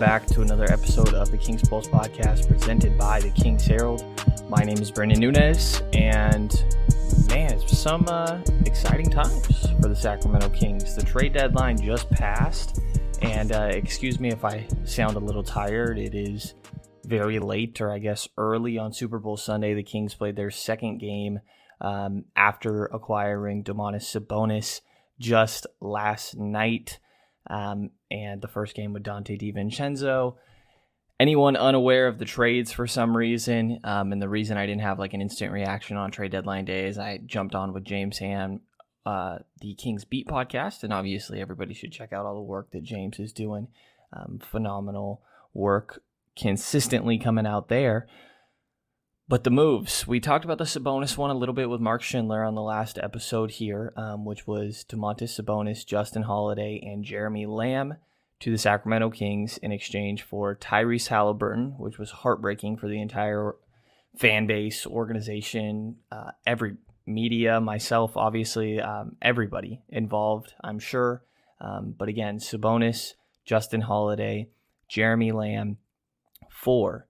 back to another episode of the Kings Pulse Podcast presented by the Kings Herald. My name is Brendan Nunes, and man, it's some exciting times for the Sacramento Kings. The trade deadline just passed, and excuse me if I sound a little tired. It is very late, or I guess early on Super Bowl Sunday. The Kings played their second game after acquiring Domantas Sabonis just last night. And the first game with Donte DiVincenzo. Anyone unaware of the trades for some reason, and the reason I didn't have like an instant reaction on trade deadline day is I jumped on with James Hamm, the Kings Beat podcast, and obviously everybody should check out all the work that James is doing. Phenomenal work consistently coming out there. But the moves, we talked about the Sabonis one a little bit with Mark Schindler on the last episode here, which was Domantas Sabonis, Justin Holiday, and Jeremy Lamb to the Sacramento Kings in exchange for Tyrese Haliburton, which was heartbreaking for the entire fan base, organization, every media, myself, obviously, everybody involved, I'm sure. But again, Sabonis, Justin Holiday, Jeremy Lamb for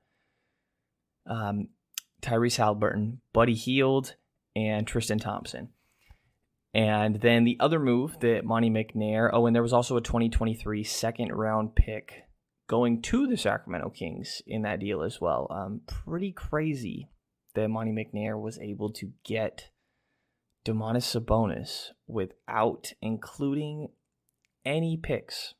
Tyrese Haliburton, Buddy Hield, and Tristan Thompson. And then the other move that Monte McNair, and there was also a 2023 second round pick going to the Sacramento Kings in that deal as well. Pretty crazy that Monte McNair was able to get Domantas Sabonis without including any picks.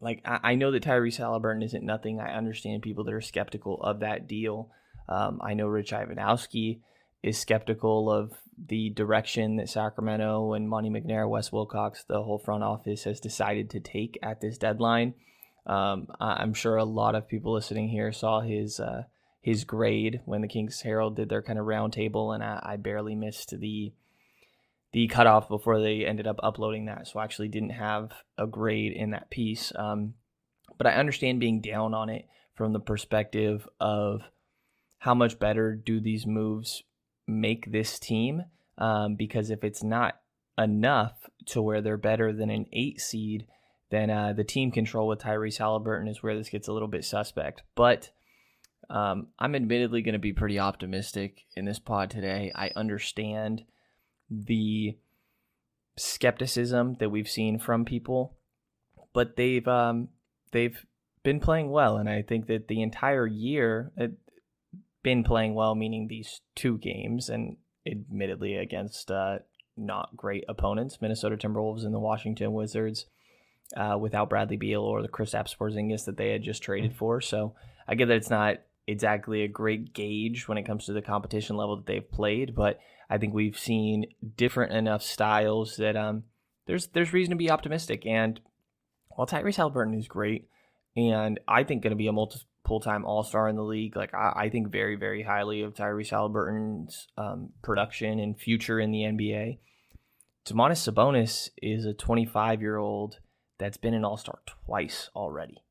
Like, I know that Tyrese Haliburton isn't nothing. I understand people that are skeptical of that deal. I know Rich Ivanowski is skeptical of the direction that Sacramento and Monte McNair, Wes Wilcox, the whole front office has decided to take at this deadline. I'm sure a lot of people listening here saw his grade when the Kings Herald did their kind of roundtable, and I barely missed the cutoff before they ended up uploading that, so I actually didn't have a grade in that piece. But I understand being down on it from the perspective of how much better do these moves make this team? Because if it's not enough to where they're better than an 8 seed, then the team control with Tyrese Haliburton is where this gets a little bit suspect. But I'm admittedly going to be pretty optimistic in this pod today. I understand the skepticism that we've seen from people, but they've been playing well, and I think that the entire year. Been playing well, meaning these two games, and admittedly against not great opponents, Minnesota Timberwolves and the Washington Wizards, without Bradley Beal or the Kristaps Porzingis that they had just traded for. So I get that it's not exactly a great gauge when it comes to the competition level that they've played, but I think we've seen different enough styles that there's reason to be optimistic. And while Tyrese Haliburton is great, and I think going to be a full-time all-star in the league, like I think very, very highly of Tyrese Haliburton's production and future in the NBA. Domantas Sabonis is a 25-year-old that's been an all-star twice already.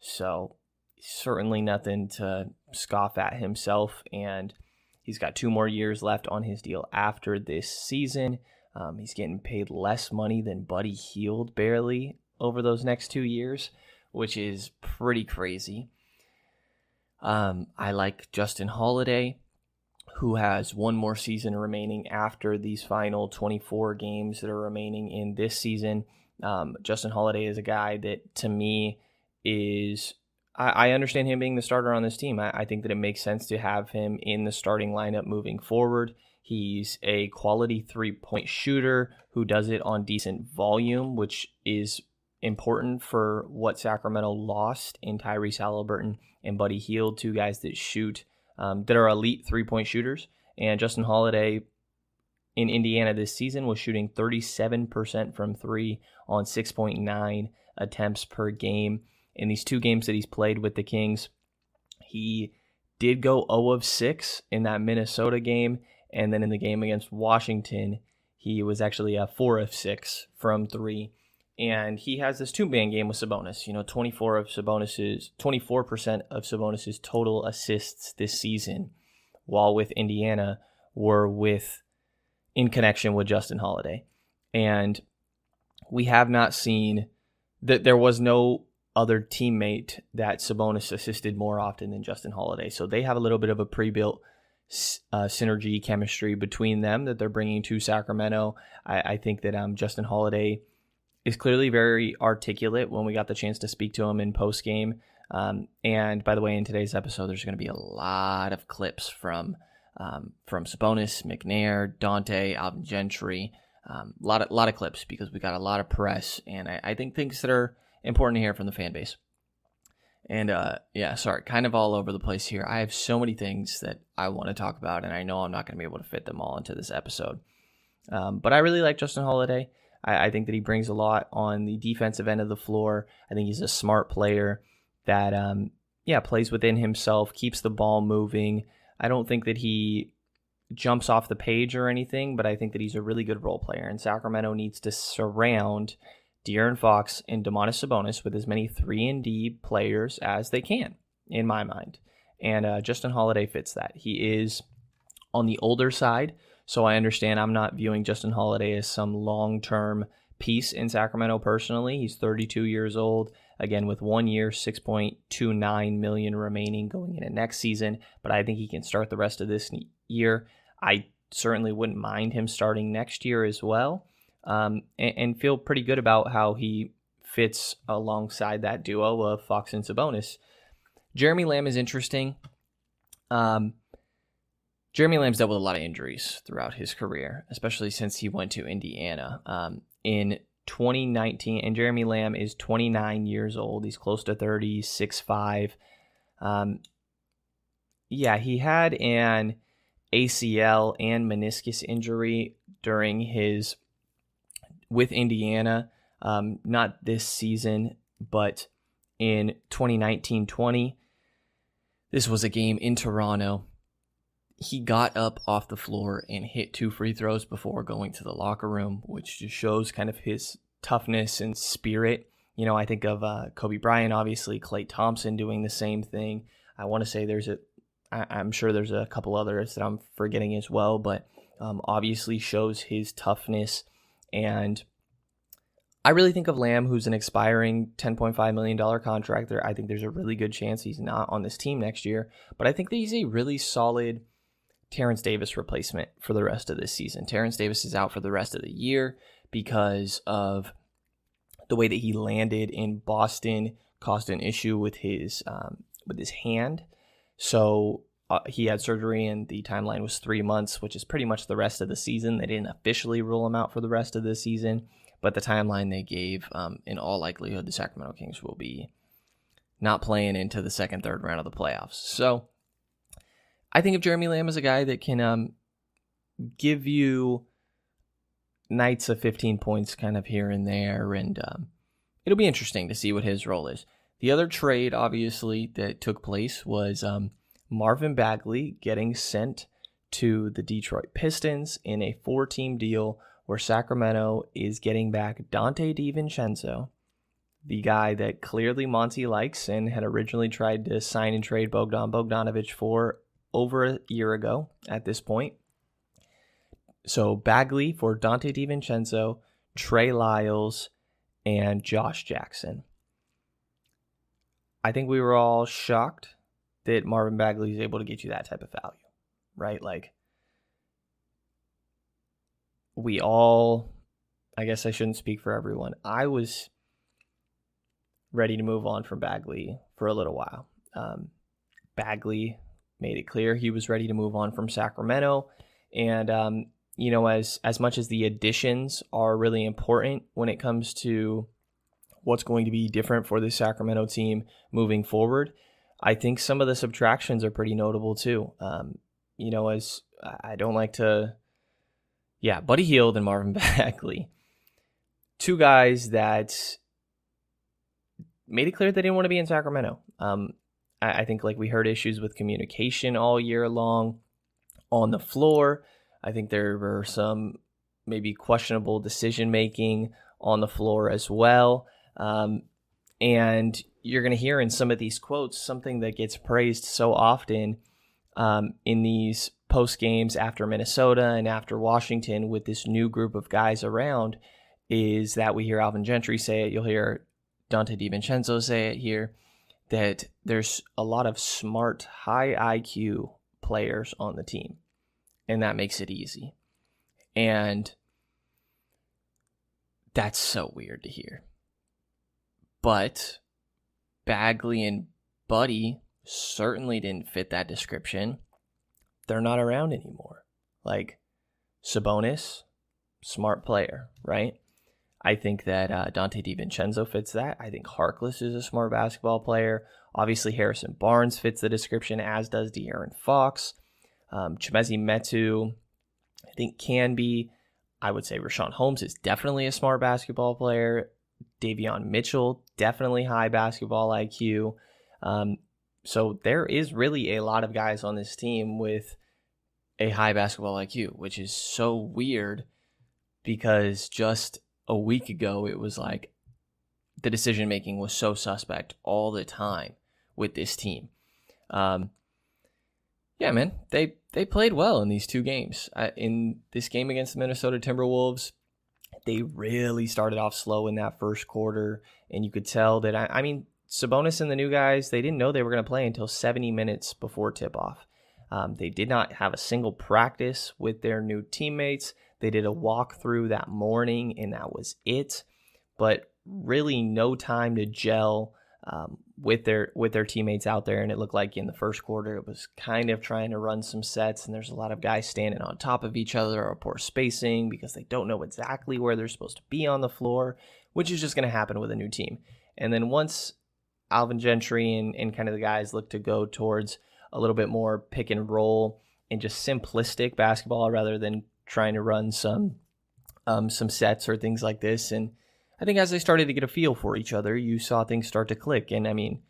So certainly nothing to scoff at himself, and he's got 2 more years left on his deal after this season. He's getting paid less money than Buddy Hield barely over those next 2 years, which is pretty crazy. I like Justin Holiday, who has 1 more season remaining after these final 24 games that are remaining in this season. Justin Holiday is a guy that, to me, is... I understand him being the starter on this team. I think that it makes sense to have him in the starting lineup moving forward. He's a quality 3-point shooter who does it on decent volume, which is important for what Sacramento lost in Tyrese Haliburton and Buddy Hield, 2 guys that shoot, that are elite 3-point shooters. And Justin Holiday in Indiana this season was shooting 37% from 3 on 6.9 attempts per game. In these 2 games that he's played with the Kings, he did go 0 of 6 in that Minnesota game. And then in the game against Washington, he was actually a 4 of 6 from 3. And he has this 2-man game with Sabonis. You know, 24% of Sabonis's total assists this season, while with Indiana, were in connection with Justin Holiday. And we have not seen that there was no other teammate that Sabonis assisted more often than Justin Holiday. So they have a little bit of a pre-built synergy chemistry between them that they're bringing to Sacramento. I think that Justin Holiday is clearly very articulate when we got the chance to speak to him in post-game. And by the way, in today's episode, there's going to be a lot of clips from Sabonis, McNair, Donte, Alvin Gentry, a lot of clips because we got a lot of press, and I think things that are important to hear from the fan base. And kind of all over the place here. I have so many things that I want to talk about, and I know I'm not going to be able to fit them all into this episode. But I really like Justin Holiday. I think that he brings a lot on the defensive end of the floor. I think he's a smart player that plays within himself, keeps the ball moving. I don't think that he jumps off the page or anything, but I think that he's a really good role player. And Sacramento needs to surround De'Aaron Fox and Domantas Sabonis with as many 3-and-D players as they can, in my mind. And Justin Holiday fits that. He is on the older side, so I understand I'm not viewing Justin Holiday as some long-term piece in Sacramento personally. He's 32 years old, again, with 1 year, $6.29 million remaining going into next season, but I think he can start the rest of this year. I certainly wouldn't mind him starting next year as well. And feel pretty good about how he fits alongside that duo of Fox and Sabonis. Jeremy Lamb is interesting. Jeremy Lamb's dealt with a lot of injuries throughout his career, especially since he went to Indiana in 2019. And Jeremy Lamb is 29 years old. He's close to 30, 6'5". He had an ACL and meniscus injury during his with Indiana, not this season, but in 2019-20. This was a game in Toronto. He got up off the floor and hit 2 free throws before going to the locker room, which just shows kind of his toughness and spirit. You know, I think of Kobe Bryant, obviously, Klay Thompson doing the same thing. I want to say I'm sure there's a couple others that I'm forgetting as well, but obviously shows his toughness. And I really think of Lamb, who's an expiring $10.5 million contract. I think there's a really good chance he's not on this team next year. But I think that he's a really solid Terrence Davis replacement for the rest of this season. Terrence Davis is out for the rest of the year because of the way that he landed in Boston, caused an issue with his hand. So he had surgery, and the timeline was 3 months, which is pretty much the rest of the season. They didn't officially rule him out for the rest of the season, but the timeline they gave, in all likelihood, the Sacramento Kings will be not playing into the second, third round of the playoffs. So I think of Jeremy Lamb as a guy that can give you nights of 15 points kind of here and there, and it'll be interesting to see what his role is. The other trade, obviously, that took place was Marvin Bagley getting sent to the Detroit Pistons in a 4-team deal where Sacramento is getting back Donte DiVincenzo, the guy that clearly Monty likes and had originally tried to sign and trade Bogdan Bogdanović for over a year ago at this point. So Bagley for Donte DiVincenzo, Trey Lyles, and Josh Jackson. I think we were all shocked that Marvin Bagley is able to get you that type of value, right? Like, we all, I guess I shouldn't speak for everyone. I was ready to move on from Bagley for a little while. Bagley made it clear he was ready to move on from Sacramento. And, you know, as much as the additions are really important when it comes to what's going to be different for the Sacramento team moving forward, I think some of the subtractions are pretty notable too. Buddy Hield and Marvin Bagley, two guys that made it clear they didn't want to be in Sacramento. I think like we heard issues with communication all year long on the floor. I think there were some maybe questionable decision making on the floor as well. And you're going to hear in some of these quotes something that gets praised so often in these post games after Minnesota and after Washington with this new group of guys around, is that we hear Alvin Gentry say it, you'll hear Donte DiVincenzo say it here, that there's a lot of smart, high IQ players on the team, and that makes it easy. And that's so weird to hear. But Bagley and Buddy certainly didn't fit that description. They're not around anymore. Like, Sabonis, smart player, right? I think that Donte DiVincenzo fits that. I think Harkless is a smart basketball player. Obviously, Harrison Barnes fits the description, as does De'Aaron Fox. Chimezie Metu, I think, can be. I would say Richaun Holmes is definitely a smart basketball player. Davion Mitchell, definitely high basketball IQ. So there is really a lot of guys on this team with a high basketball IQ, which is so weird because just a week ago, it was like the decision-making was so suspect all the time with this team. Yeah, man, they played well in these two games. In this game against the Minnesota Timberwolves, they really started off slow in that first quarter, and you could tell that, I mean, Sabonis and the new guys, they didn't know they were going to play until 70 minutes before tip-off. They did not have a single practice with their new teammates. They did a walkthrough that morning, and that was it. But really no time to gel with their teammates out there. And it looked like in the first quarter, it was kind of trying to run some sets, and there's a lot of guys standing on top of each other or poor spacing because they don't know exactly where they're supposed to be on the floor, which is just going to happen with a new team. And then once Alvin Gentry and kind of the guys look to go towards a little bit more pick and roll and just simplistic basketball rather than trying to run some sets or things like this. And I think as they started to get a feel for each other, you saw things start to click. And I mean,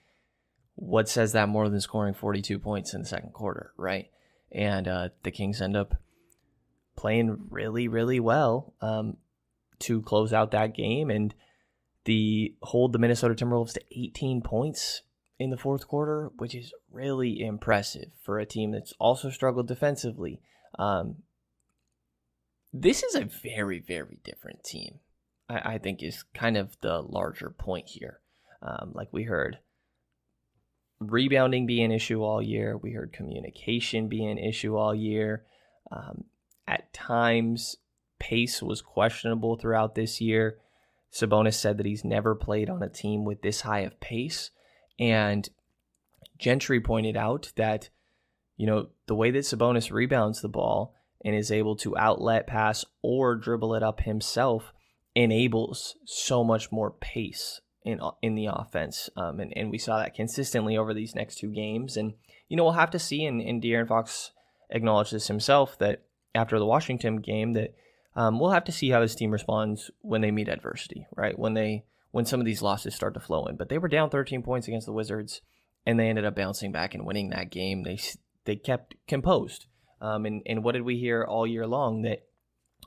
what says that more than scoring 42 points in the second quarter, right? And the Kings end up playing really, really well to close out that game and hold the Minnesota Timberwolves to 18 points in the fourth quarter, which is really impressive for a team that's also struggled defensively. This is a very, very different team, I think, is kind of the larger point here. Like we heard rebounding be an issue all year. We heard communication be an issue all year. At times, pace was questionable throughout this year. Sabonis said that he's never played on a team with this high of pace. And Gentry pointed out that, you know, the way that Sabonis rebounds the ball and is able to outlet pass or dribble it up himself enables so much more pace in the offense. And we saw that consistently over these next two games. And, you know, we'll have to see, and De'Aaron Fox acknowledged this himself, that after the Washington game that we'll have to see how this team responds when they meet adversity, right? When some of these losses start to flow in. But they were down 13 points against the Wizards, and they ended up bouncing back and winning that game. They kept composed. And what did we hear all year long? That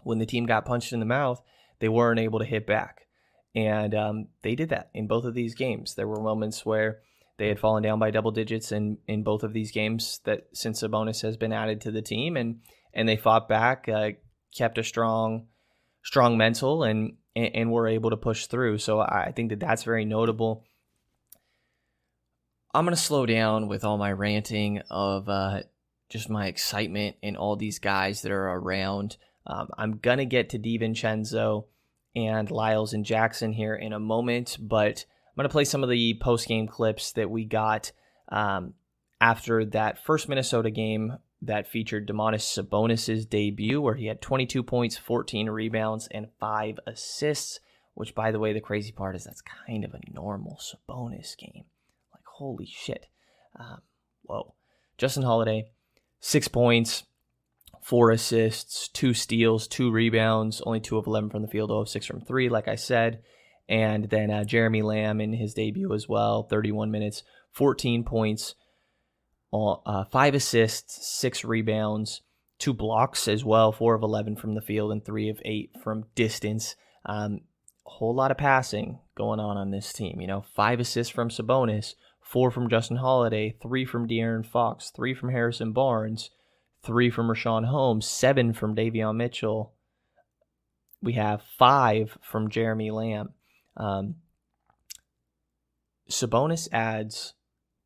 when the team got punched in the mouth, they weren't able to hit back. And they did that in both of these games. There were moments where they had fallen down by double digits in both of these games that since Sabonis has been added to the team, and they fought back, kept a strong mental, and were able to push through. So I think that that's very notable. I'm going to slow down with all my ranting of just my excitement and all these guys that are around. I'm going to get to DiVincenzo and Lyles and Jackson here in a moment, but I'm going to play some of the post-game clips that we got after that first Minnesota game that featured Domantas Sabonis' debut, where he had 22 points, 14 rebounds, and 5 assists, which, by the way, the crazy part is that's kind of a normal Sabonis game. Like, holy shit. Whoa. Justin Holiday, 6 points, 4 assists, 2 steals, 2 rebounds, only 2 of 11 from the field, 0 of 6 from 3, like I said. And then Jeremy Lamb in his debut as well, 31 minutes, 14 points, 5 assists, 6 rebounds, 2 blocks as well, 4 of 11 from the field and 3 of 8 from distance. A whole lot of passing going on this team. You know, 5 assists from Sabonis, 4 from Justin Holiday, 3 from De'Aaron Fox, 3 from Harrison Barnes, 3 from Richaun Holmes, 7 from Davion Mitchell. We have 5 from Jeremy Lamb. Sabonis adds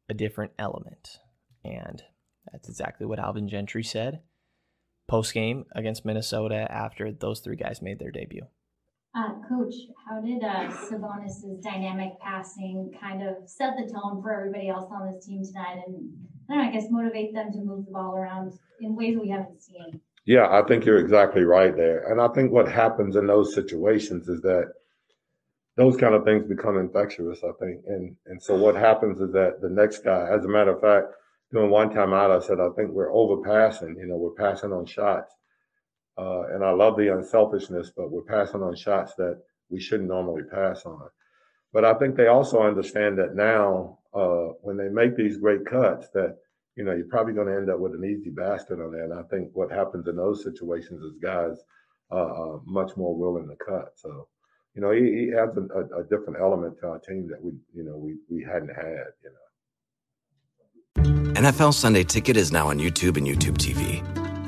a different element, and that's exactly what Alvin Gentry said post-game against Minnesota after those three guys made their debut. Coach, how did Sabonis' dynamic passing kind of set the tone for everybody else on this team tonight and, I guess, motivate them to move the ball around in ways we haven't seen? Yeah, I think you're exactly right there. And I think what happens in those situations is that those kind of things become infectious, I think. And so what happens is that the next guy, as a matter of fact, doing one time out, I said, I think we're overpassing. You know, we're passing on shots. And I love the unselfishness, but we're passing on shots that we shouldn't normally pass on. But I think they also understand that now when they make these great cuts that, you know, you're probably going to end up with an easy basket on there. And I think what happens in those situations is guys are much more willing to cut. So, you know, he adds a different element to our team that we hadn't had, you know. NFL Sunday Ticket is now on YouTube and YouTube TV,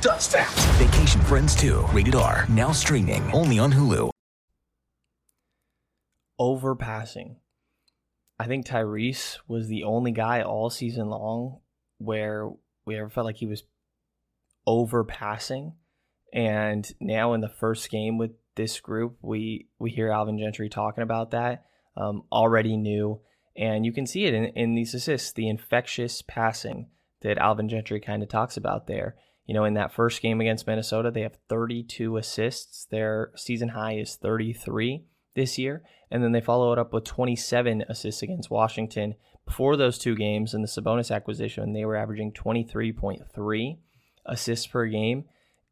Does that. Vacation Friends 2, rated R, now streaming only on Hulu. Overpassing. I think Tyrese was the only guy all season long where we ever felt like he was overpassing. And now in the first game with this group, we hear Alvin Gentry talking about that. Already knew. And you can see it in these assists, the infectious passing that Alvin Gentry kind of talks about there. You know, in that first game against Minnesota, they have 32 assists. Their season high is 33 this year. And then they follow it up with 27 assists against Washington. Before those two games and the Sabonis acquisition, they were averaging 23.3 assists per game.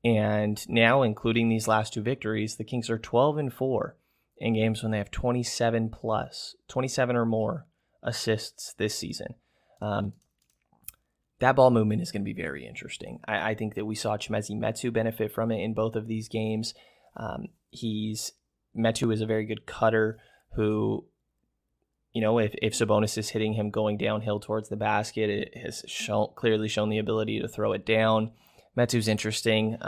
And now, including these last two victories, the Kings are 12-4 in games when they have 27 or more assists this season. That ball movement is going to be very interesting. I think that we saw Chimezie Metu benefit from it in both of these games. Metu is a very good cutter who, you know, if Sabonis is hitting him going downhill towards the basket, it has clearly shown the ability to throw it down. Metu's interesting.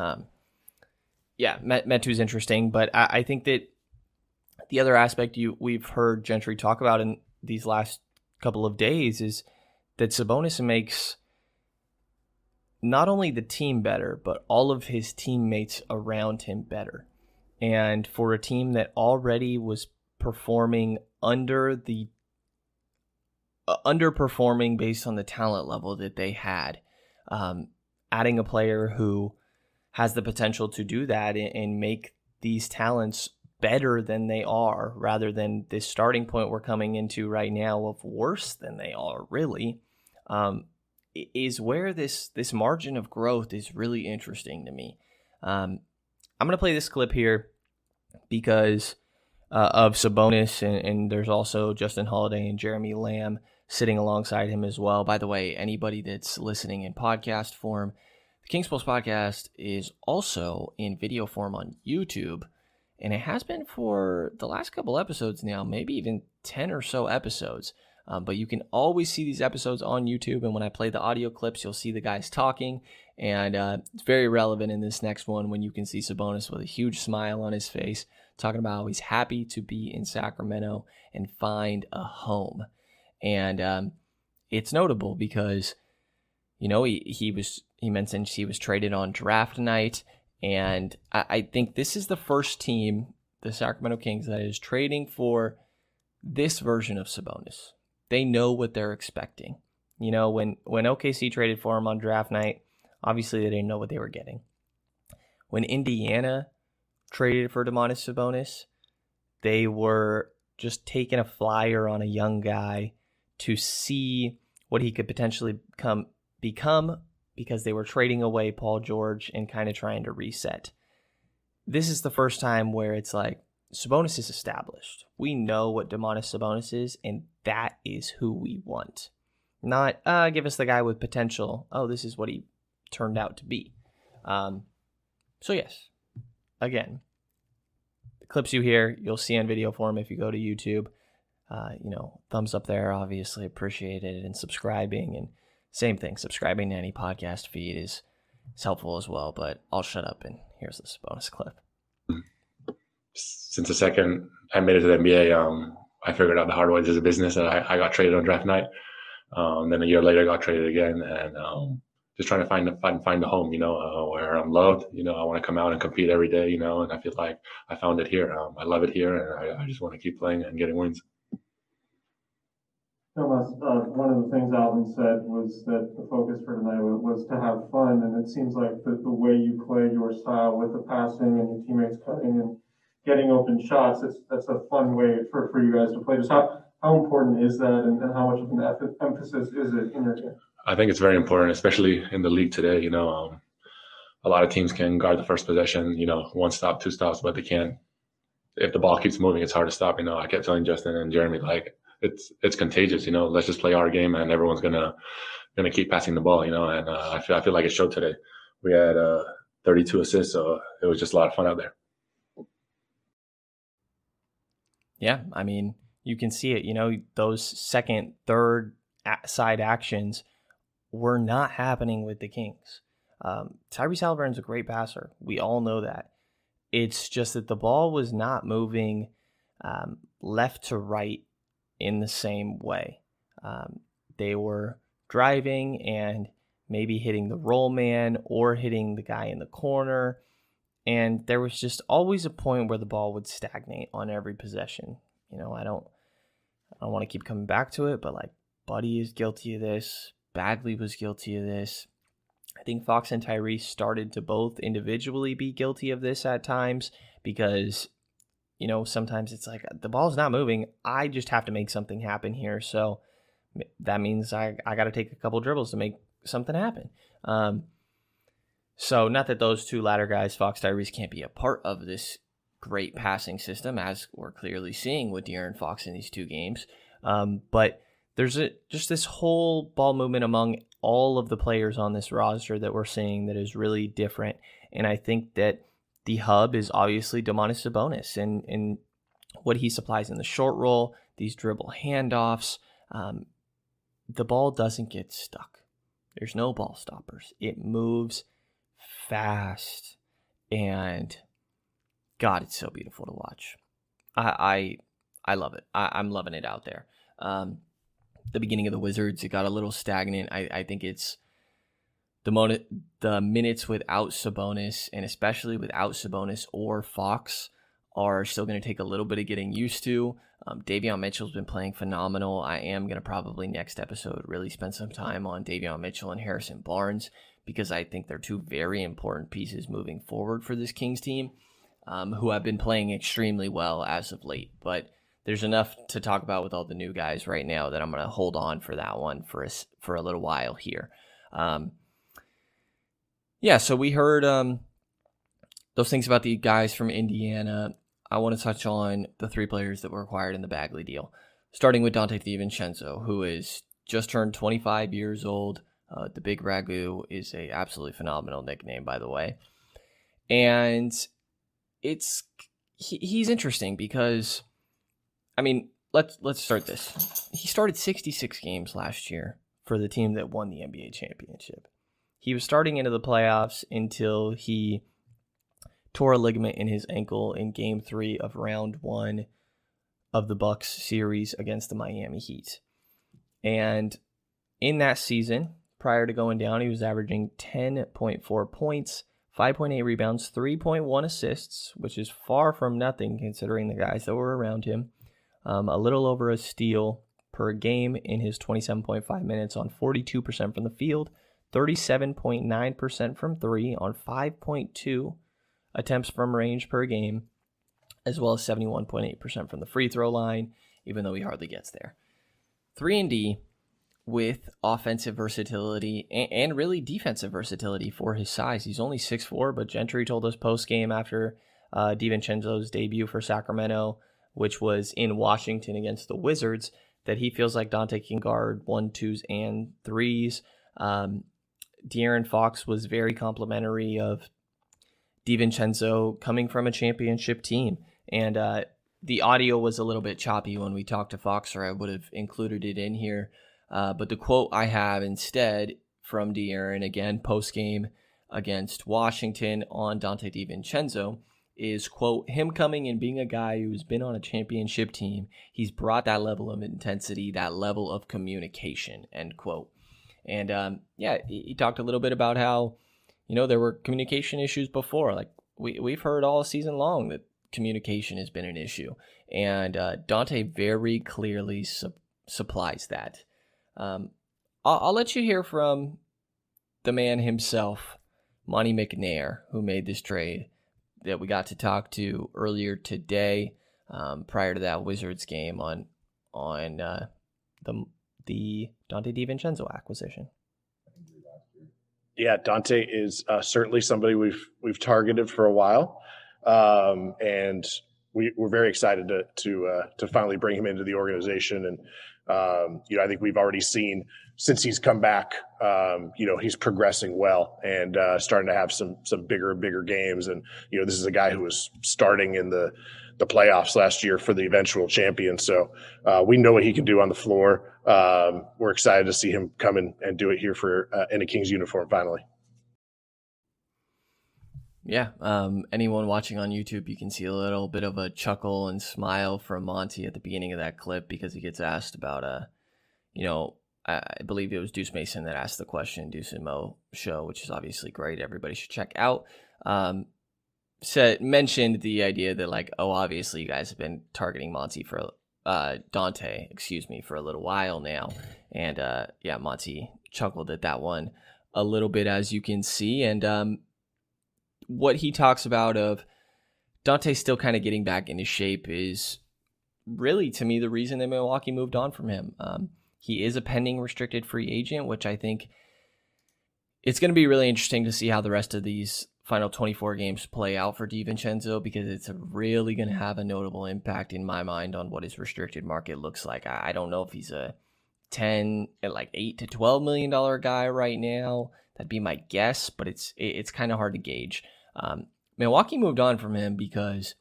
Metu's interesting, but I think that the other aspect we've heard Gentry talk about in these last couple of days is that Sabonis makes not only the team better, but all of his teammates around him better. And for a team that already was performing underperforming based on the talent level that they had, adding a player who has the potential to do that and make these talents better than they are, rather than this starting point we're coming into right now of worse than they are, really. Is where this margin of growth is really interesting to me. I'm going to play this clip here because of Sabonis, and there's also Justin Holiday and Jeremy Lamb sitting alongside him as well. By the way, anybody that's listening in podcast form, the Kings Pulse Podcast is also in video form on YouTube, and it has been for the last couple episodes now, maybe even 10 or so episodes. But you can always see these episodes on YouTube, and when I play the audio clips, you'll see the guys talking, and it's very relevant in this next one when you can see Sabonis with a huge smile on his face, talking about how he's happy to be in Sacramento and find a home. And it's notable because, you know, he mentioned he was traded on draft night, and I think this is the first team, the Sacramento Kings, that is trading for this version of Sabonis. They know what they're expecting. You know, when OKC traded for him on draft night, obviously they didn't know what they were getting. when Indiana traded for Domantas Sabonis, they were just taking a flyer on a young guy to see what he could potentially become because they were trading away Paul George and kind of trying to reset. This is the first time where it's like, Sabonis is established. We know what Domantas Sabonis is, and that is who we want. Not, give us the guy with potential. Oh, this is what he turned out to be. So yes, again, the clips you hear, you'll see on video form if you go to YouTube. Thumbs up there, obviously appreciated, and subscribing, and same thing. Subscribing to any podcast feed is helpful as well, but I'll shut up, and here's this bonus clip. Since the second I made it to the NBA, I figured out the hard way this is a business, and I got traded on draft night. Then a year later, I got traded again, and just trying to find a home, where I'm loved. I want to come out and compete every day, and I feel like I found it here. I love it here, and I just want to keep playing and getting wins. Thomas, one of the things Alvin said was that the focus for tonight was to have fun, and it seems like the way you play your style with the passing and your teammates cutting and getting open shots, that's a fun way for you guys to play. Just how important is that, and how much of an emphasis is it in your game? I think it's very important, especially in the league today. A lot of teams can guard the first possession, one stop, two stops, but they can't. If the ball keeps moving, it's hard to stop. I kept telling Justin and Jeremy, like, it's contagious. Let's just play our game, and everyone's gonna keep passing the ball. And I feel like it showed today. We had 32 assists, so it was just a lot of fun out there. Yeah, I mean, you can see it, those second, third side actions were not happening with the Kings. Tyrese Haliburton's a great passer. We all know that. It's just that the ball was not moving left to right in the same way. They were driving and maybe hitting the roll man or hitting the guy in the corner. And there was just always a point where the ball would stagnate on every possession. I don't want to keep coming back to it, but like Buddy is guilty of this. Bagley was guilty of this. I think Fox and Tyrese started to both individually be guilty of this at times because, sometimes it's like the ball's not moving. I just have to make something happen here. So that means I got to take a couple dribbles to make something happen. So not that those two latter guys, Fox, Tyrese, can't be a part of this great passing system, as we're clearly seeing with De'Aaron Fox in these two games. But there's just this whole ball movement among all of the players on this roster that we're seeing that is really different. And I think that the hub is obviously Domantas Sabonis and what he supplies in the short roll, these dribble handoffs. The ball doesn't get stuck. There's no ball stoppers. It moves fast, and God, it's so beautiful to watch. I love it. I'm loving it out there. The beginning of the Wizards, it got a little stagnant. I think it's the minutes without Sabonis, and especially without Sabonis or Fox, are still going to take a little bit of getting used to. Davion Mitchell's been playing phenomenal. I am going to probably next episode really spend some time on Davion Mitchell and Harrison Barnes, because I think they're two very important pieces moving forward for this Kings team, who have been playing extremely well as of late. But there's enough to talk about with all the new guys right now that I'm going to hold on for that one for a little while here. So we heard those things about the guys from Indiana. I want to touch on the three players that were acquired in the Bagley deal, starting with Donte DiVincenzo, who is just turned 25 years old. The Big Ragu is a absolutely phenomenal nickname, by the way. And he's interesting because, I mean, let's start this. He started 66 games last year for the team that won the NBA championship. He was starting into the playoffs until he tore a ligament in his ankle in Game 3 of Round 1 of the Bucks series against the Miami Heat. And in that season, prior to going down, he was averaging 10.4 points, 5.8 rebounds, 3.1 assists, which is far from nothing considering the guys that were around him. A little over a steal per game in his 27.5 minutes on 42% from the field, 37.9% from three on 5.2 attempts from range per game, as well as 71.8% from the free throw line, even though he hardly gets there. 3-and-D with offensive versatility and really defensive versatility for his size. He's only 6'4", but Gentry told us post-game after DiVincenzo's debut for Sacramento, which was in Washington against the Wizards, that he feels like Donte can guard 1s, 2s, and 3s. De'Aaron Fox was very complimentary of DiVincenzo coming from a championship team. And the audio was a little bit choppy when we talked to Fox, or I would have included it in here. But the quote I have instead from De'Aaron, again, post-game against Washington on Donte DiVincenzo, is, quote, him coming and being a guy who's been on a championship team, he's brought that level of intensity, that level of communication, end quote. And yeah, he talked a little bit about how, you know, there were communication issues before. Like we've heard all season long that communication has been an issue, and Donte very clearly supplies that. I'll let you hear from the man himself, Monte McNair, who made this trade that we got to talk to earlier today, prior to that Wizards game on the Donte DiVincenzo acquisition. Yeah, Donte is certainly somebody we've targeted for a while, and we're very excited to finally bring him into the organization. And you know, I think we've already seen since he's come back, you know, he's progressing well and starting to have some bigger games. And you know, this is a guy who was starting in the playoffs last year for the eventual champion. So we know what he can do on the floor. We're excited to see him come in and do it here for in a Kings uniform finally. Yeah, anyone watching on YouTube, you can see a little bit of a chuckle and smile from Monte at the beginning of that clip because he gets asked about, you know, I believe it was Deuce Mason that asked the question, Deuce and Mo show, which is obviously great. Everybody should check out. Mentioned the idea that, like, oh, obviously you guys have been targeting Donte for a little while now. And, yeah, Monte chuckled at that one a little bit, as you can see. And, what he talks about of Donte still kind of getting back into shape is really, to me, the reason that Milwaukee moved on from him. He is a pending restricted free agent, which I think it's going to be really interesting to see how the rest of these final 24 games play out for DiVincenzo, because it's really going to have a notable impact in my mind on what his restricted market looks like. I don't know if he's a 10 at like $8 to $12 million guy right now. That'd be my guess, but it's kind of hard to gauge. Milwaukee moved on from him because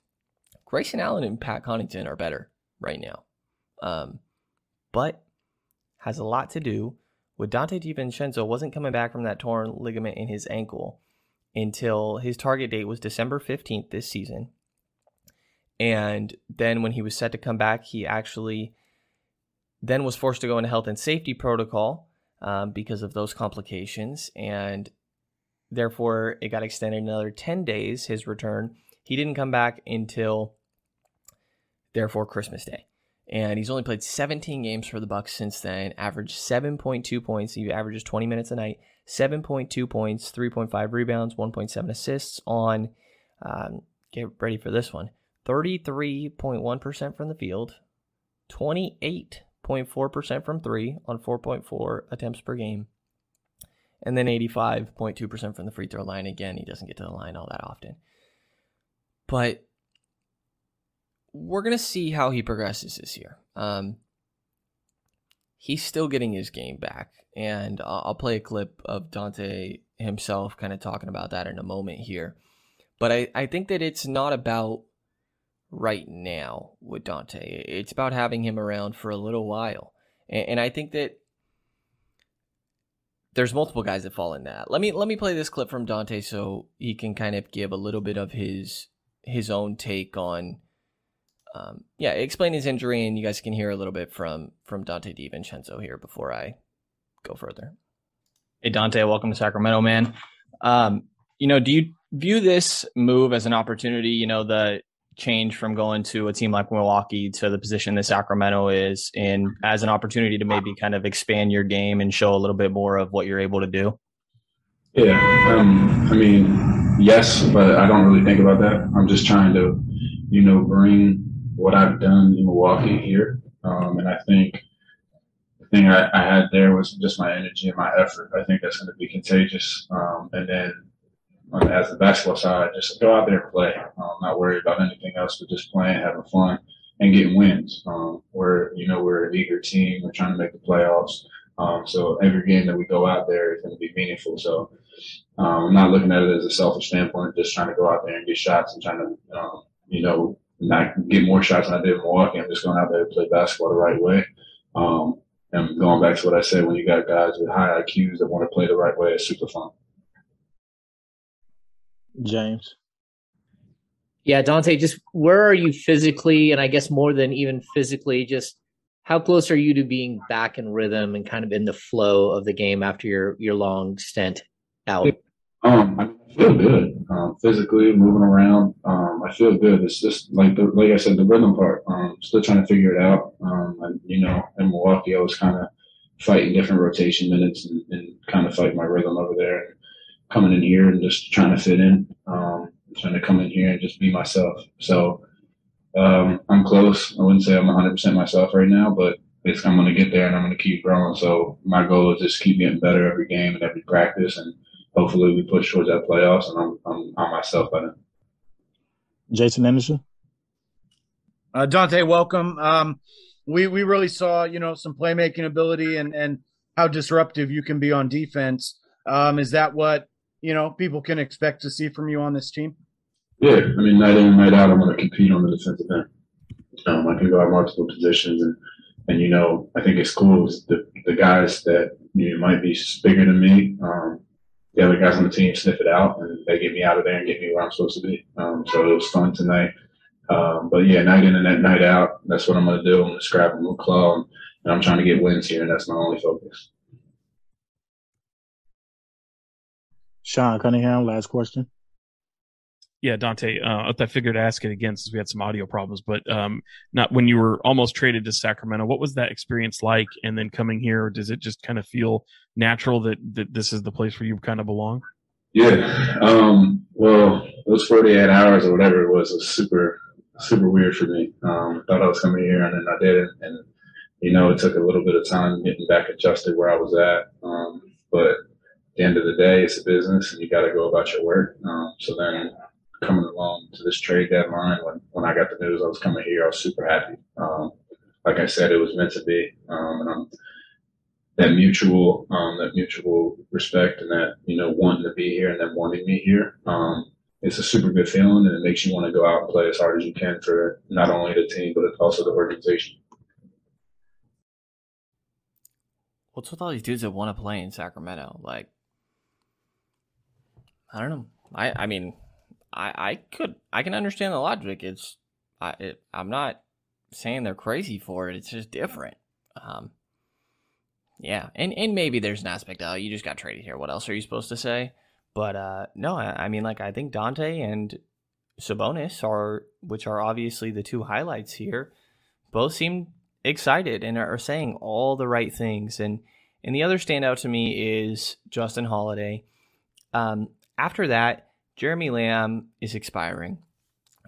Grayson Allen and Pat Connaughton are better right now, but has a lot to do with Donte DiVincenzo wasn't coming back from that torn ligament in his ankle until his target date was December 15th this season. And then when he was set to come back, he actually then was forced to go into health and safety protocol because of those complications, and therefore it got extended another 10 days, his return. He didn't come back until, therefore, Christmas Day. And he's only played 17 games for the Bucks since then, averaged 7.2 points. He averages 20 minutes a night, 7.2 points, 3.5 rebounds, 1.7 assists on, get ready for this one, 33.1% from the field, 28.4% from three on 4.4 attempts per game, and then 85.2% from the free throw line. Again, he doesn't get to the line all that often, but we're going to see how he progresses this year. He's still getting his game back, and I'll play a clip of Donte himself kind of talking about that in a moment here, but I think that it's not about right now with Donte. It's about having him around for a little while. And I think that there's multiple guys that fall in that. Let me play this clip from Donte so he can kind of give a little bit of his own take on, explain his injury, and you guys can hear a little bit from Donte DiVincenzo here before I go further. Hey, Donte, welcome to Sacramento, man. You know, do you view this move as an opportunity? You know, the change from going to a team like Milwaukee to the position that Sacramento is in, as an opportunity to maybe kind of expand your game and show a little bit more of what you're able to do? Yeah, I mean, Yes, but I don't really think about that. I'm just trying to, you know, bring what I've done in Milwaukee here. And I think the thing I had there was just my energy and my effort. I think that's going to be contagious. And then as the basketball side, just go out there and play. Not worry about anything else, but just playing, having fun, and getting wins. We're an eager team. We're trying to make the playoffs. So every game that we go out there is going to be meaningful. So I'm not looking at it as a selfish standpoint, just trying to go out there and get shots and trying to, not get more shots than I did in Milwaukee. I'm just going out there to play basketball the right way. And going back to what I said, when you got guys with high IQs that want to play the right way, it's super fun. James. Yeah, Donte, just where are you physically, and I guess more than even physically, just how close are you to being back in rhythm and kind of in the flow of the game after your long stint out? I feel good physically, moving around. I feel good. It's just like I said, the rhythm part. Still trying to figure it out. In Milwaukee, I was kind of fighting different rotation minutes and kind of fighting my rhythm over there. And coming in here and just trying to fit in. Trying to come in here and just be myself. So I'm close. I wouldn't say I'm 100% myself right now, but I'm going to get there and I'm going to keep growing. So my goal is just keep getting better every game and every practice, and hopefully we push towards that playoffs and I'm myself by then. Jason Anderson? Donte, welcome. We really saw, some playmaking ability and how disruptive you can be on defense. Is that what, people can expect to see from you on this team? Yeah, night in and night out, I'm going to compete on the defensive end. I can go at multiple positions, and I think it's cool the guys that might be bigger than me, the other guys on the team sniff it out, and they get me out of there and get me where I'm supposed to be. So it was fun tonight. But yeah, night in and night out, that's what I'm going to do. I'm going to scrap and claw, and I'm trying to get wins here, and that's my only focus. Sean Cunningham, last question. Yeah, Donte, I figured to ask it again since we had some audio problems, but not when you were almost traded to Sacramento, what was that experience like? And then coming here, does it just kind of feel natural that this is the place where you kind of belong? Yeah. Well, those 48 hours or whatever it was super, super weird for me. Thought I was coming here and then I didn't. And, it took a little bit of time getting back adjusted where I was at. But at the end of the day, it's a business and you got to go about your work. So then coming along to this trade deadline, when I got the news I was coming here, I was super happy. Like I said, it was meant to be. And that mutual respect and that, wanting to be here and them wanting me here. It's a super good feeling and it makes you want to go out and play as hard as you can for not only the team, but also the organization. What's with all these dudes that want to play in Sacramento? Like, I don't know. I can understand the logic. I'm not saying they're crazy for it. It's just different. Yeah. And maybe there's an aspect of, you just got traded here. What else are you supposed to say? But, no, I think Donte and Sabonis which are obviously the two highlights here, both seem excited and are saying all the right things. And the other standout to me is Justin Holiday. After that, Jeremy Lamb is expiring.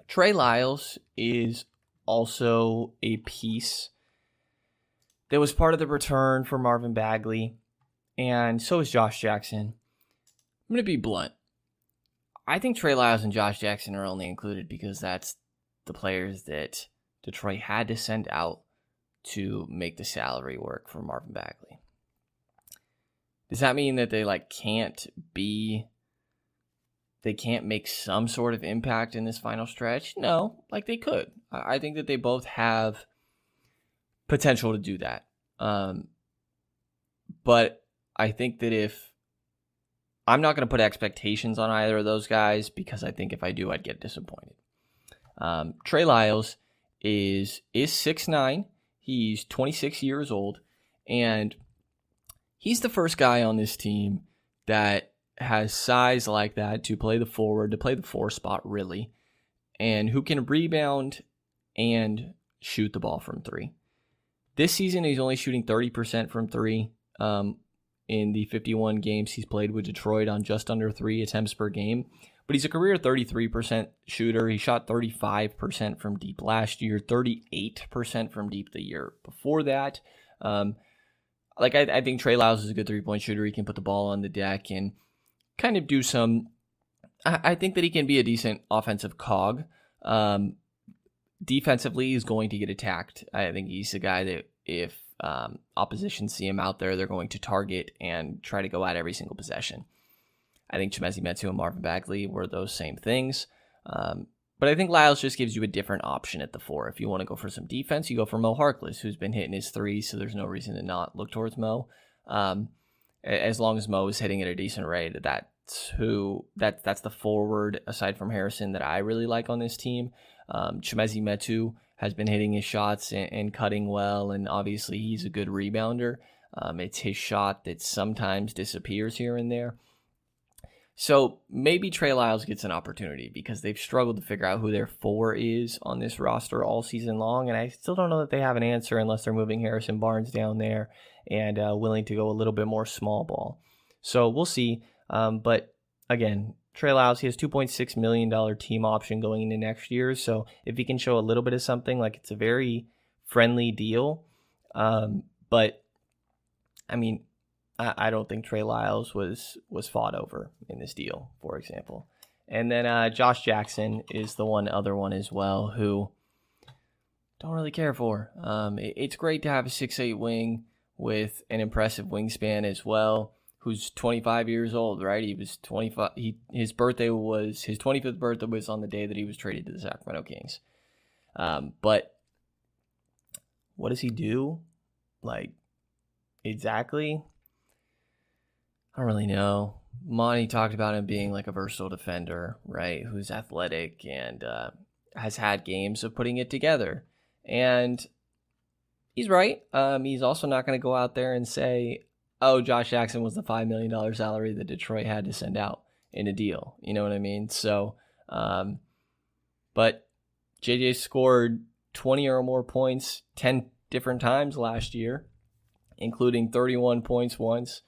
Trey Lyles is also a piece that was part of the return for Marvin Bagley, and so is Josh Jackson. I'm going to be blunt. I think Trey Lyles and Josh Jackson are only included because that's the players that Detroit had to send out to make the salary work for Marvin Bagley. Does that mean that they can't make some sort of impact in this final stretch? No, they could. I think that they both have potential to do that. But I think that if I'm not going to put expectations on either of those guys, because I think if I do, I'd get disappointed. Trey Lyles is 6'9". He's 26 years old, and he's the first guy on this team that has size like that to play the forward, to play the four spot, really, and who can rebound and shoot the ball from three. This season, he's only shooting 30% from three. In the 51 games he's played with Detroit on just under 3 attempts per game, but he's a career 33% shooter. He shot 35% from deep last year, 38% from deep the year before that. I think Trey Lyles is a good three-point shooter. He can put the ball on the deck and kind of do some... I think that he can be a decent offensive cog. Defensively, he's going to get attacked. I think he's a guy that if opposition see him out there, they're going to target and try to go at every single possession. I think Chimezie Metu and Marvin Bagley were those same things. But I think Lyles just gives you a different option at the four. If you want to go for some defense, you go for Mo Harkless, who's been hitting his three, so there's no reason to not look towards Mo. As long as Mo is hitting at a decent rate, that's the forward, aside from Harrison, that I really like on this team. Chimezie Metu has been hitting his shots and cutting well, and obviously he's a good rebounder. It's his shot that sometimes disappears here and there. So maybe Trey Lyles gets an opportunity because they've struggled to figure out who their four is on this roster all season long, and I still don't know that they have an answer unless they're moving Harrison Barnes down there and willing to go a little bit more small ball. So we'll see. But again, Trey Lyles, he has $2.6 million team option going into next year. So if he can show a little bit of something, like, it's a very friendly deal. But I mean, I don't think Trey Lyles was fought over in this deal, for example. And then Josh Jackson is the other one as well, who don't really care for. It's great to have a 6'8 wing with an impressive wingspan as well, who's 25 years old, right? He was 25. His 25th birthday was on the day that he was traded to the Sacramento Kings. But what does he do? Like, exactly? I don't really know. Monty talked about him being like a versatile defender, right? Who's athletic and has had games of putting it together. And he's right. He's also not going to go out there and say, oh, Josh Jackson was the $5 million salary that Detroit had to send out in a deal. You know what I mean? So, but JJ scored 20 or more points 10 different times last year, including 31 points once.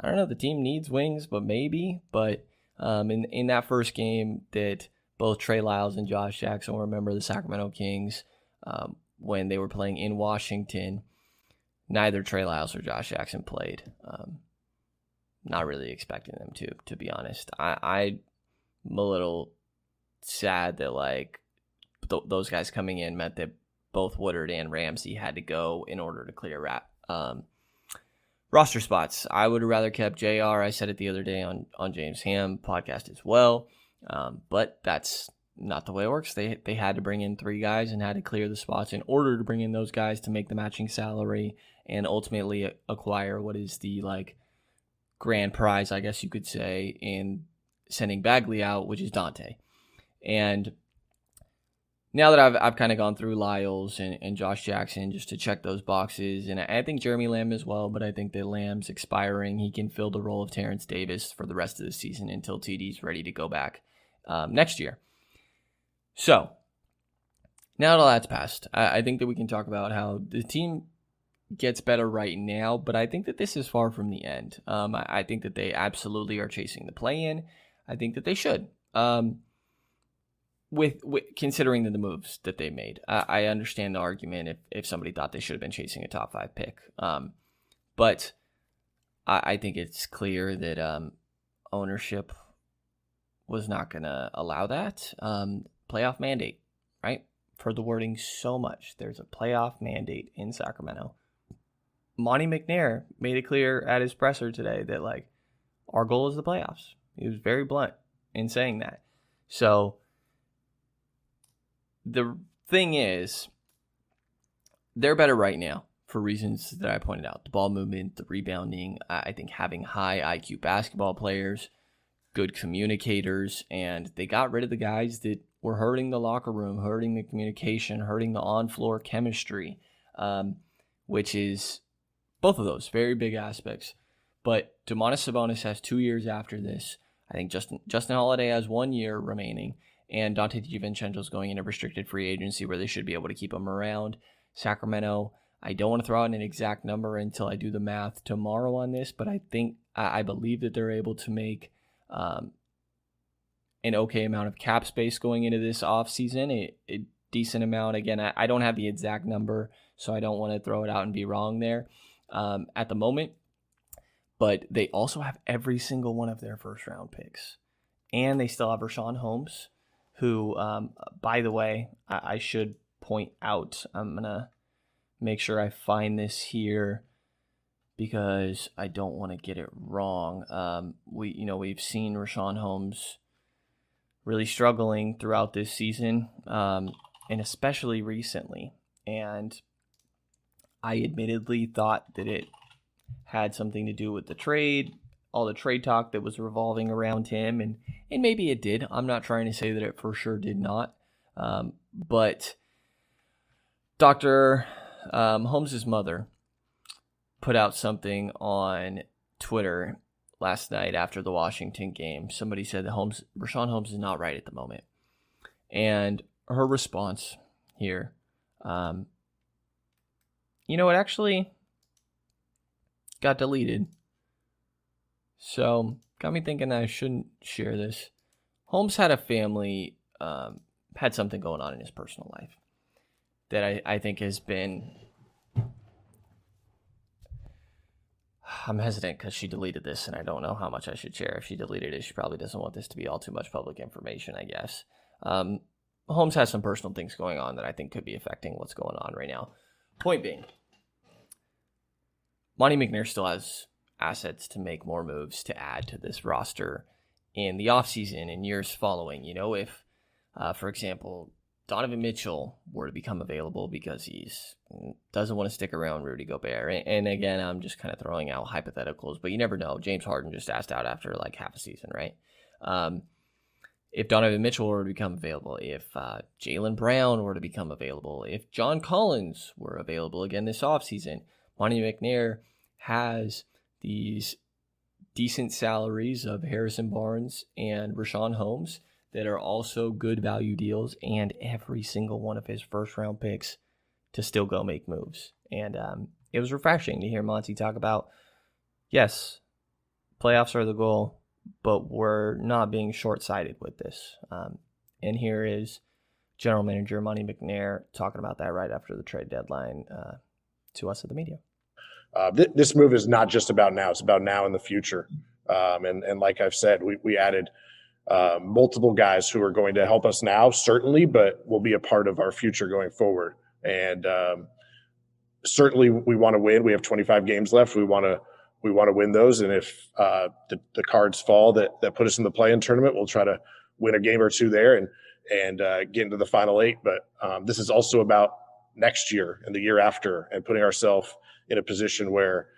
I don't know. The team needs wings, but maybe. But in that first game that both Trey Lyles and Josh Jackson will remember, the Sacramento Kings, when they were playing in Washington, neither Trey Lyles or Josh Jackson played. Not really expecting them to be honest. I'm a little sad that like those guys coming in meant that both Woodard and Ramsey had to go in order to clear roster spots. I would have rather kept JR. I said it the other day on James Hamm podcast as well. But that's not the way it works. They had to bring in three guys and had to clear the spots in order to bring in those guys to make the matching salary and ultimately acquire what is the like grand prize, I guess you could say, in sending Bagley out, which is Donte. And now that I've kind of gone through Lyles and Josh Jackson just to check those boxes, and I think Jeremy Lamb as well, but I think that Lamb's expiring. He can fill the role of Terrence Davis for the rest of the season until TD's ready to go back next year. So, now that all that's passed, I think that we can talk about how the team gets better right now, but I think that this is far from the end. I think that they absolutely are chasing the play-in. I think that they should, with considering the moves that they made. I understand the argument if somebody thought they should have been chasing a top five pick. But I think it's clear that ownership was not going to allow that. Playoff mandate, right? I've heard the wording so much. There's a playoff mandate in Sacramento. Monte McNair made it clear at his presser today that, like, our goal is the playoffs. He was very blunt in saying that. So the thing is, they're better right now for reasons that I pointed out. The ball movement, the rebounding, I think having high IQ basketball players, good communicators, and they got rid of the guys that were hurting the locker room, hurting the communication, hurting the on-floor chemistry, which is both of those very big aspects. But Domantas Sabonis has 2 years after this. I think Justin Holiday has 1 year remaining, and Donte DiVincenzo is going into restricted free agency where they should be able to keep him around. Sacramento, I don't want to throw out an exact number until I do the math tomorrow on this, but I believe that they're able to make an okay amount of cap space going into this offseason, a decent amount. Again, I don't have the exact number, so I don't want to throw it out and be wrong there at the moment. But they also have every single one of their first-round picks. And they still have Richaun Holmes, who, by the way, I should point out. I'm going to make sure I find this here because I don't want to get it wrong. We've seen Richaun Holmes really struggling throughout this season, and especially recently. And I admittedly thought that it had something to do with the trade, all the trade talk that was revolving around him, and maybe it did. I'm not trying to say that it for sure did not, but Dr. Holmes's mother put out something on Twitter last night after the Washington game. Somebody said that Richaun Holmes is not right at the moment, and her response here, it actually got deleted. So got me thinking I shouldn't share this. Holmes had a family, had something going on in his personal life that I think has been... I'm hesitant because she deleted this and I don't know how much I should share. If she deleted it, she probably doesn't want this to be all too much public information, I guess. Holmes has some personal things going on that I think could be affecting what's going on right now. Point being, Monte McNair still has assets to make more moves to add to this roster in the offseason and years following. If, for example, Donovan Mitchell were to become available because he doesn't want to stick around Rudy Gobert. And again, I'm just kind of throwing out hypotheticals, but you never know. James Harden just asked out after like half a season, right? If Donovan Mitchell were to become available, if Jaylen Brown were to become available, if John Collins were available again this offseason, Monte McNair has these decent salaries of Harrison Barnes and Richaun Holmes that are also good value deals, and every single one of his first-round picks to still go make moves. And it was refreshing to hear Monty talk about, yes, playoffs are the goal, but we're not being short-sighted with this. And here is General Manager Monte McNair talking about that right after the trade deadline to us at the media. This move is not just about now. It's about now and the future. And like I've said, we added multiple guys who are going to help us now, certainly, but will be a part of our future going forward. And certainly we want to win. We have 25 games left. We want to win those. And if the cards fall that put us in the play-in tournament, we'll try to win a game or two there and get into the final eight. But this is also about next year and the year after and putting ourselves in a position where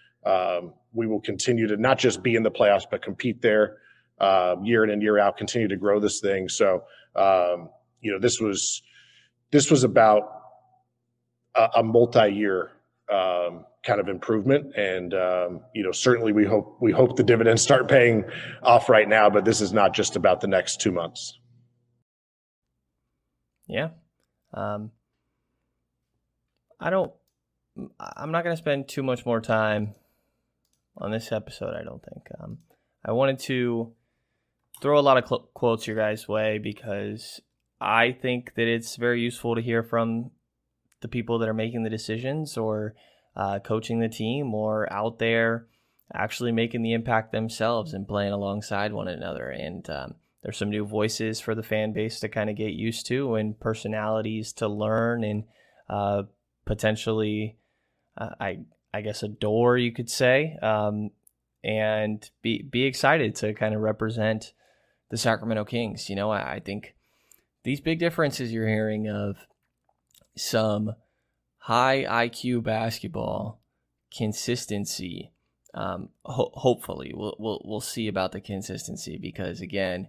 we will continue to not just be in the playoffs, but compete there year in and year out, continue to grow this thing. So, this was about a multi-year kind of improvement. And, certainly we hope the dividends start paying off right now, but this is not just about the next 2 months. Yeah. I'm not going to spend too much more time on this episode, I don't think. I wanted to throw a lot of quotes your guys' way because I think that it's very useful to hear from the people that are making the decisions or coaching the team or out there actually making the impact themselves and playing alongside one another. And there's some new voices for the fan base to kind of get used to and personalities to learn and potentially... I guess adore, you could say, and be excited to kind of represent the Sacramento Kings. I think these big differences you're hearing of some high IQ basketball consistency. Hopefully, we'll see about the consistency because again,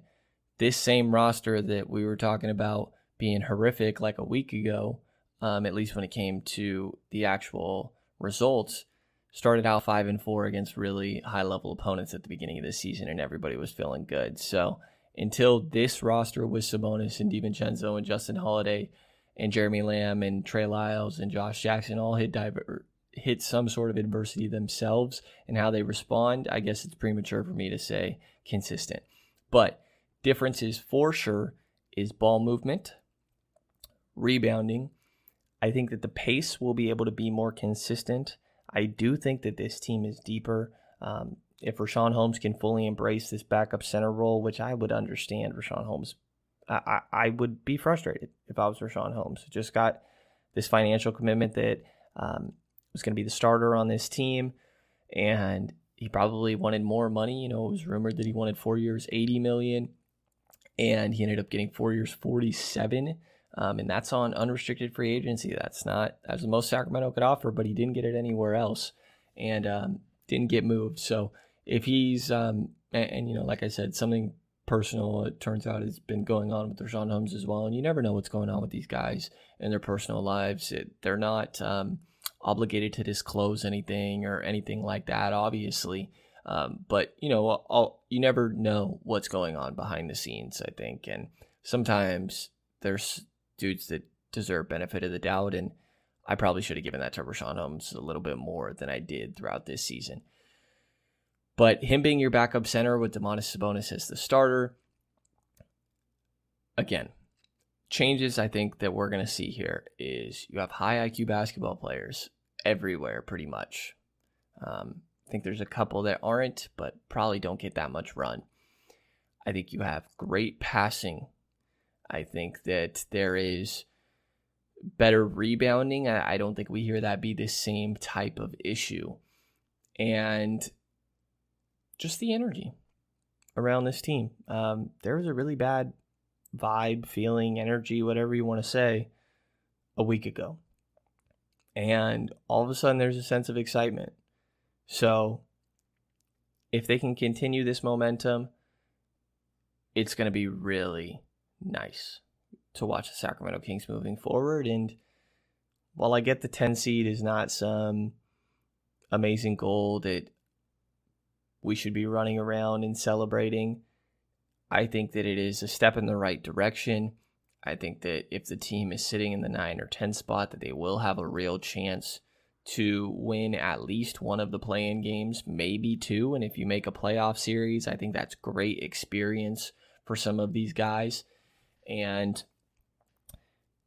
this same roster that we were talking about being horrific like a week ago, at least when it came to the actual results, started out 5-4 against really high level opponents at the beginning of the season, and everybody was feeling good. So until this roster with Sabonis and DiVincenzo and Justin Holiday and Jeremy Lamb and Trey Lyles and Josh Jackson all hit some sort of adversity themselves and how they respond, I guess it's premature for me to say consistent. But differences for sure is ball movement, rebounding. I think that the pace will be able to be more consistent. I do think that this team is deeper. If Richaun Holmes can fully embrace this backup center role, which I would understand Richaun Holmes, I would be frustrated if I was Richaun Holmes. Just got this financial commitment that was going to be the starter on this team, and he probably wanted more money. You know, it was rumored that he wanted 4 years, $80 million, and he ended up getting 4 years, $47 million. And that's on unrestricted free agency. That's the most Sacramento could offer, but he didn't get it anywhere else and didn't get moved. So if he's, you know, like I said, something personal, it turns out has been going on with Richaun Holmes as well. And you never know what's going on with these guys and their personal lives. They're not obligated to disclose anything or anything like that, obviously. But, you know, you never know what's going on behind the scenes, I think. And sometimes there's dudes that deserve benefit of the doubt, and I probably should have given that to Richaun Holmes a little bit more than I did throughout this season. But him being your backup center with Domantas Sabonis as the starter, again, changes I think that we're going to see here is you have high IQ basketball players everywhere pretty much. I think there's a couple that aren't, but probably don't get that much run. I think you have great passing. I think that there is better rebounding. I don't think we hear that be the same type of issue. And just the energy around this team. There was a really bad vibe, feeling, energy, whatever you want to say, a week ago. And all of a sudden there's a sense of excitement. So if they can continue this momentum, it's going to be really nice to watch the Sacramento Kings moving forward. And while I get the 10 seed is not some amazing goal that we should be running around and celebrating, I think that it is a step in the right direction. I think that if the team is sitting in the 9 or 10 spot, that they will have a real chance to win at least one of the play-in games, maybe two. And if you make a playoff series, I think that's great experience for some of these guys. And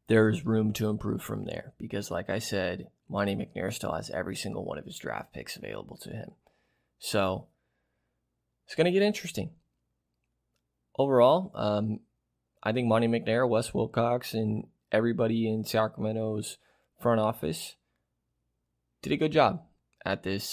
there's room to improve from there because, like I said, Monte McNair still has every single one of his draft picks available to him. So it's going to get interesting. Overall, I think Monte McNair, Wes Wilcox, and everybody in Sacramento's front office did a good job at this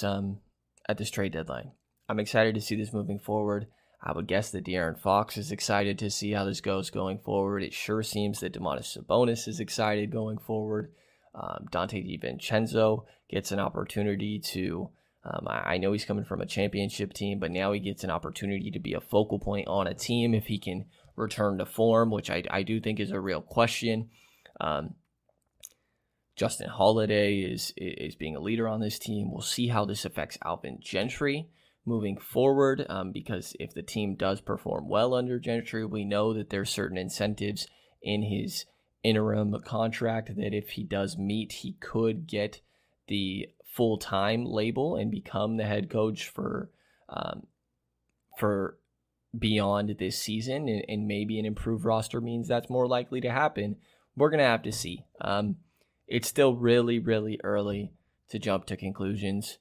trade deadline. I'm excited to see this moving forward. I would guess that De'Aaron Fox is excited to see how this goes going forward. It sure seems that Domantas Sabonis is excited going forward. Donte DiVincenzo gets an opportunity to, I know he's coming from a championship team, but now he gets an opportunity to be a focal point on a team if he can return to form, which I do think is a real question. Justin Holiday is being a leader on this team. We'll see how this affects Alvin Gentry moving forward, because if the team does perform well under Gentry, we know that there's certain incentives in his interim contract that if he does meet, he could get the full-time label and become the head coach for beyond this season, and maybe an improved roster means that's more likely to happen. We're going to have to see. It's still really, really early to jump to conclusions.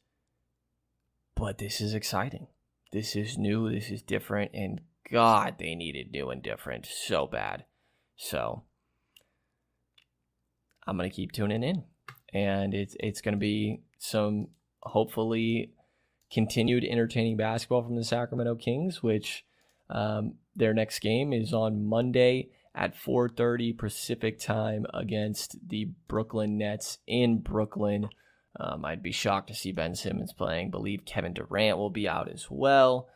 But this is exciting. This is new. This is different. And God, they needed new and different so bad. So I'm going to keep tuning in. And it's going to be some hopefully continued entertaining basketball from the Sacramento Kings, which their next game is on Monday at 4:30 Pacific time against the Brooklyn Nets in Brooklyn. I'd be shocked to see Ben Simmons playing. I believe Kevin Durant will be out as well.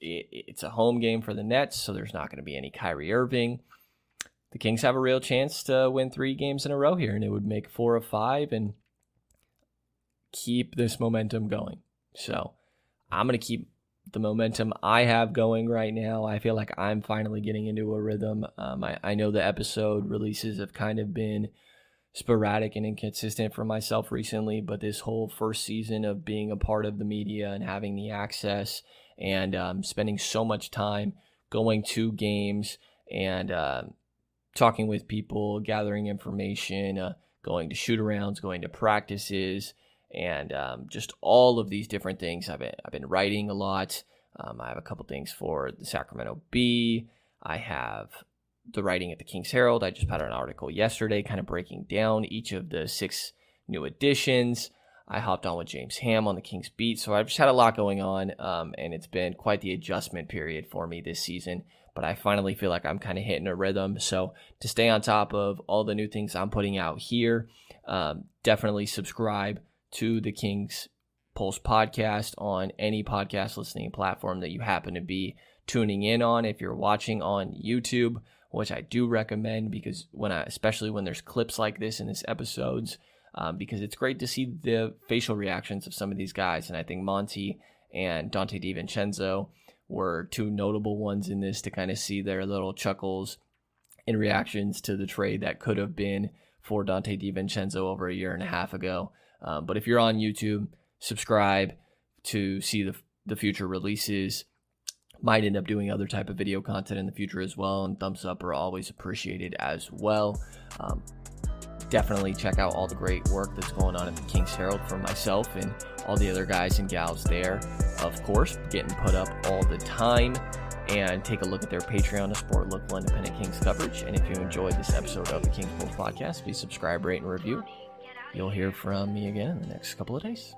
It's a home game for the Nets, so there's not going to be any Kyrie Irving. The Kings have a real chance to win 3 games in a row here, and it would make 4 of 5 and keep this momentum going. So I'm going to keep the momentum I have going right now. I feel like I'm finally getting into a rhythm. I know the episode releases have kind of been sporadic and inconsistent for myself recently, but this whole first season of being a part of the media and having the access and spending so much time going to games and talking with people, gathering information, going to shoot-arounds, going to practices, and just all of these different things. I've been writing a lot. I have a couple things for the Sacramento Bee. I have the writing at the Kings Herald. I just put out an article yesterday kind of breaking down each of the 6 new additions. I hopped on with James Hamm on the Kings Beat. So I've just had a lot going on, and it's been quite the adjustment period for me this season. But I finally feel like I'm kind of hitting a rhythm. So to stay on top of all the new things I'm putting out here, definitely subscribe to the Kings Pulse Podcast on any podcast listening platform that you happen to be tuning in on. If you're watching on YouTube, which I do recommend, because especially when there's clips like this in these episodes, because it's great to see the facial reactions of some of these guys. And I think Monte and Donte DiVincenzo were two notable ones in this, to kind of see their little chuckles and reactions to the trade that could have been for Donte DiVincenzo over a year and a half ago. But if you're on YouTube, subscribe to see the future releases. Might end up doing other type of video content in the future as well, and thumbs up are always appreciated as well. Definitely check out all the great work that's going on at the Kings Herald from myself and all the other guys and gals there, of course, getting put up all the time. And take a look at their Patreon to support local independent Kings coverage. And if you enjoyed this episode of the Kings Pulse Podcast, please subscribe, rate, and review. You'll hear from me again in the next couple of days.